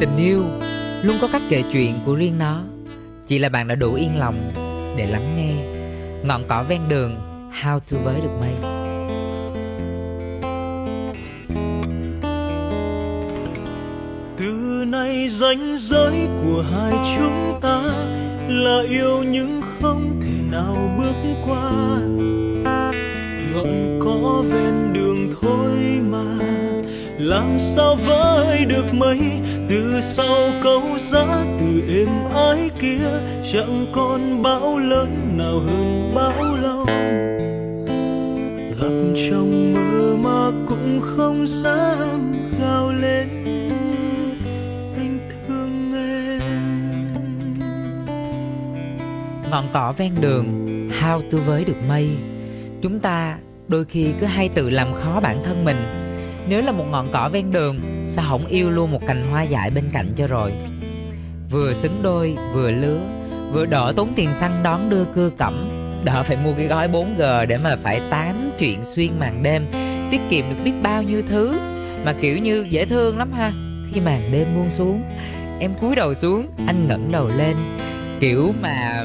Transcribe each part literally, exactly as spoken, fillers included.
Tình yêu luôn có cách kể chuyện của riêng nó, chỉ là bạn đã đủ yên lòng để lắng nghe. Ngọn cỏ ven đường, How to với được mây. Từ nay ranh giới của hai chúng ta là yêu nhưng không thể nào bước qua. Ngọn cỏ ven đường thôi mà làm sao với được mấy. Từ sau câu giã từ êm ái kia chẳng còn bão lớn nào hơn bão lâu. Gặp trong mơ mà cũng không dám gào lên anh thương em. Ngọn cỏ ven đường, How to với được mây. Chúng ta đôi khi cứ hay tự làm khó bản thân mình. Nếu là một ngọn cỏ ven đường, sao không yêu luôn một cành hoa dại bên cạnh cho rồi. Vừa xứng đôi, vừa lứa, vừa đỡ tốn tiền xăng đón đưa cưa cẩm, đỡ phải mua cái gói bốn G để mà phải tám chuyện xuyên màn đêm, tiết kiệm được biết bao nhiêu thứ. Mà kiểu như dễ thương lắm ha. Khi màn đêm buông xuống, em cúi đầu xuống, anh ngẩng đầu lên. Kiểu mà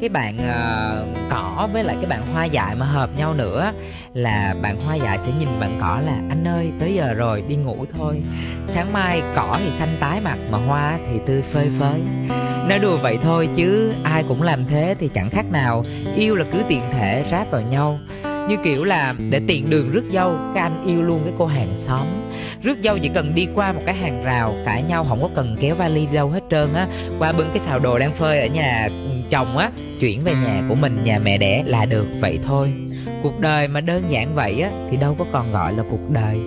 cái bạn uh, cỏ với lại cái bạn hoa dại mà hợp nhau nữa là bạn hoa dại sẽ nhìn bạn cỏ là anh ơi tới giờ rồi đi ngủ thôi, sáng mai cỏ thì xanh tái mặt mà hoa thì tươi phơi phới. Nói đùa vậy thôi chứ ai cũng làm thế thì chẳng khác nào yêu là cứ tiện thể ráp vào nhau. Như kiểu là để tiện đường rước dâu, các anh yêu luôn cái cô hàng xóm. Rước dâu chỉ cần đi qua một cái hàng rào, cãi nhau không có cần kéo vali đâu hết trơn á. Qua bưng cái xào đồ đang phơi ở nhà chồng á, chuyển về nhà của mình, nhà mẹ đẻ là được vậy thôi. Cuộc đời mà đơn giản vậy á thì đâu có còn gọi là cuộc đời.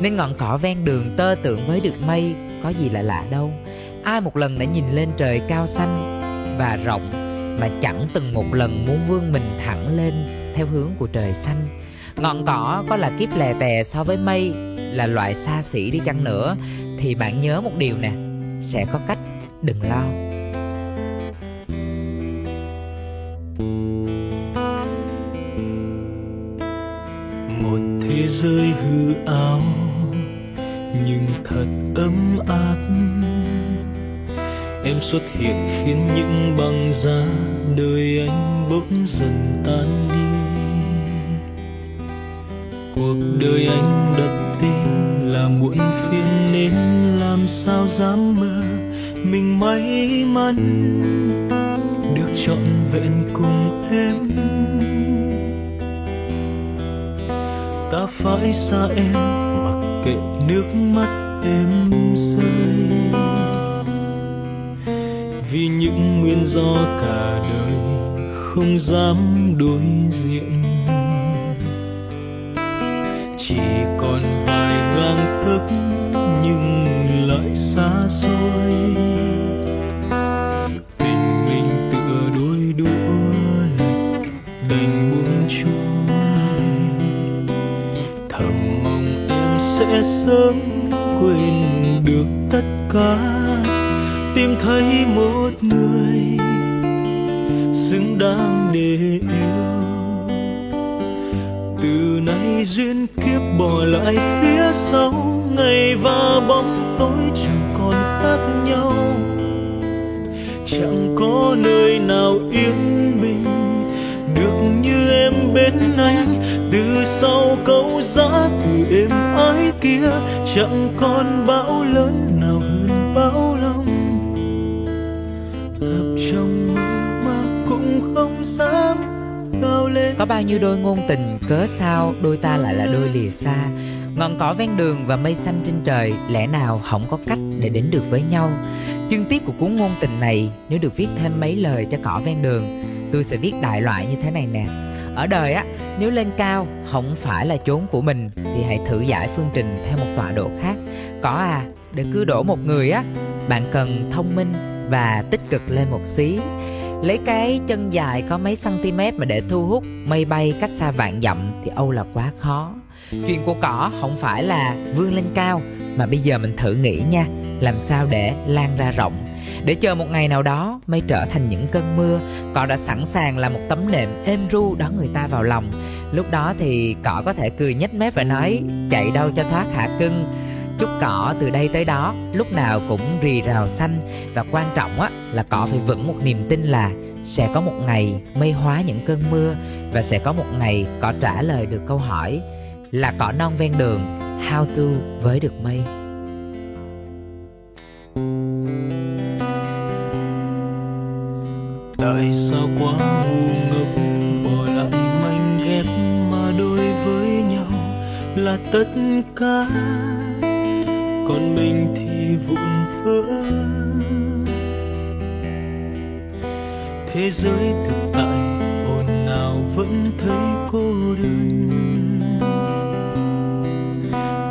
Nên ngọn cỏ ven đường tơ tượng với được mây, có gì là lạ đâu. Ai một lần đã nhìn lên trời cao xanh và rộng mà chẳng từng một lần muốn vươn mình thẳng lên theo hướng của trời xanh. Ngọn cỏ có là kiếp lè tè so với mây, là loại xa xỉ đi chăng nữa, thì bạn nhớ một điều nè, sẽ có cách, đừng lo. Một thế giới hư ảo nhưng thật ấm áp. Em xuất hiện khiến những băng giá đời anh bỗng dần tan đi. Cuộc đời anh đặt tên là muộn phiền nên làm sao dám mơ mình may mắn được trọn vẹn cùng em. Ta phải xa em mặc kệ nước mắt em rơi, vì những nguyên do cả đời không dám đối diện. Chỉ còn vài gang tấc nhưng lại xa xôi. Tình mình tựa đôi đũa lệch đành buông trôi. Thầm mong em sẽ sớm quên được tất cả, tìm thấy một người xứng đáng để yêu. Từ nay duyên kiếp bỏ lại phía sau, ngày và bóng tối chẳng còn khác nhau. Chẳng có nơi nào yên bình được như em bên anh. Từ sau câu giã từ êm ái kia chẳng còn bão lớn nào hơn bão lòng. Hợp trong mơ mà cũng không dám. Có bao nhiêu đôi ngôn tình cớ sao đôi ta lại là đôi lìa xa. Ngọn cỏ ven đường và mây xanh trên trời lẽ nào không có cách để đến được với nhau. Chương tiếp của cuốn ngôn tình này nếu được viết thêm mấy lời cho cỏ ven đường, tôi sẽ viết đại loại như thế này nè. Ở đời á, nếu lên cao không phải là chốn của mình thì hãy thử giải phương trình theo một tọa độ khác. Cỏ à, để cứu đổ một người á, bạn cần thông minh và tích cực lên một xí. Lấy cái chân dài có mấy cm mà để thu hút mây bay cách xa vạn dặm thì âu là quá khó. Chuyện của cỏ không phải là vươn lên cao, mà bây giờ mình thử nghĩ nha, làm sao để lan ra rộng. Để chờ một ngày nào đó mây trở thành những cơn mưa, cỏ đã sẵn sàng là một tấm nệm êm ru đón người ta vào lòng. Lúc đó thì cỏ có thể cười nhếch mép và nói chạy đâu cho thoát hả cưng. chút cỏ từ đây tới đó, lúc nào cũng rì rào xanh. Và quan trọng á, là cỏ phải vững một niềm tin là sẽ có một ngày mây hóa những cơn mưa, và sẽ có một ngày cỏ trả lời được câu hỏi là cỏ non ven đường how to với được mây. Tại sao quá ngu ngốc bỏ lại mảnh ghép mà đôi với nhau là tất cả, còn mình thì vụn vỡ. Thế giới thực tại ồn ào vẫn thấy cô đơn,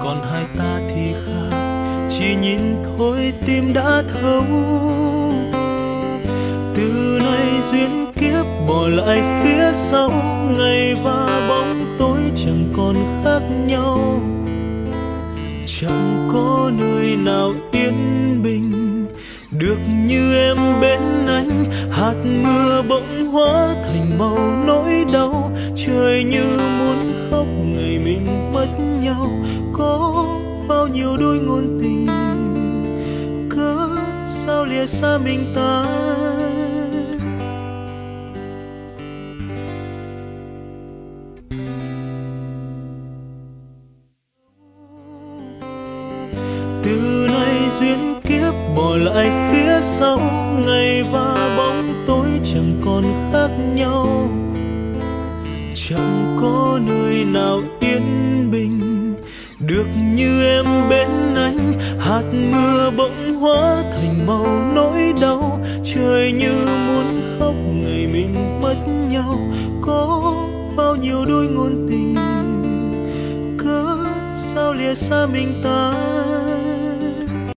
còn hai ta thì khác, chỉ nhìn thôi tim đã thấu. Từ nay duyên kiếp bỏ lại phía sau, ngày và bóng tối chẳng còn khác nhau. Chẳng có nơi nào yên bình được như em bên anh. Hạt mưa bỗng hóa thành màu nỗi đau, trời như muốn khóc ngày mình mất nhau. Có bao nhiêu đôi ngôn tình, cớ sao lìa xa mình ta. Từ nay duyên kiếp bỏ lại phía sau, ngày và bóng tối chẳng còn khác nhau. Chẳng có nơi nào yên bình được như em bên anh. Hạt mưa bỗng hóa thành màu nỗi đau, trời như muốn khóc ngày mình mất nhau. Có bao nhiêu đôi ngôn tình, cớ sao lìa xa mình ta.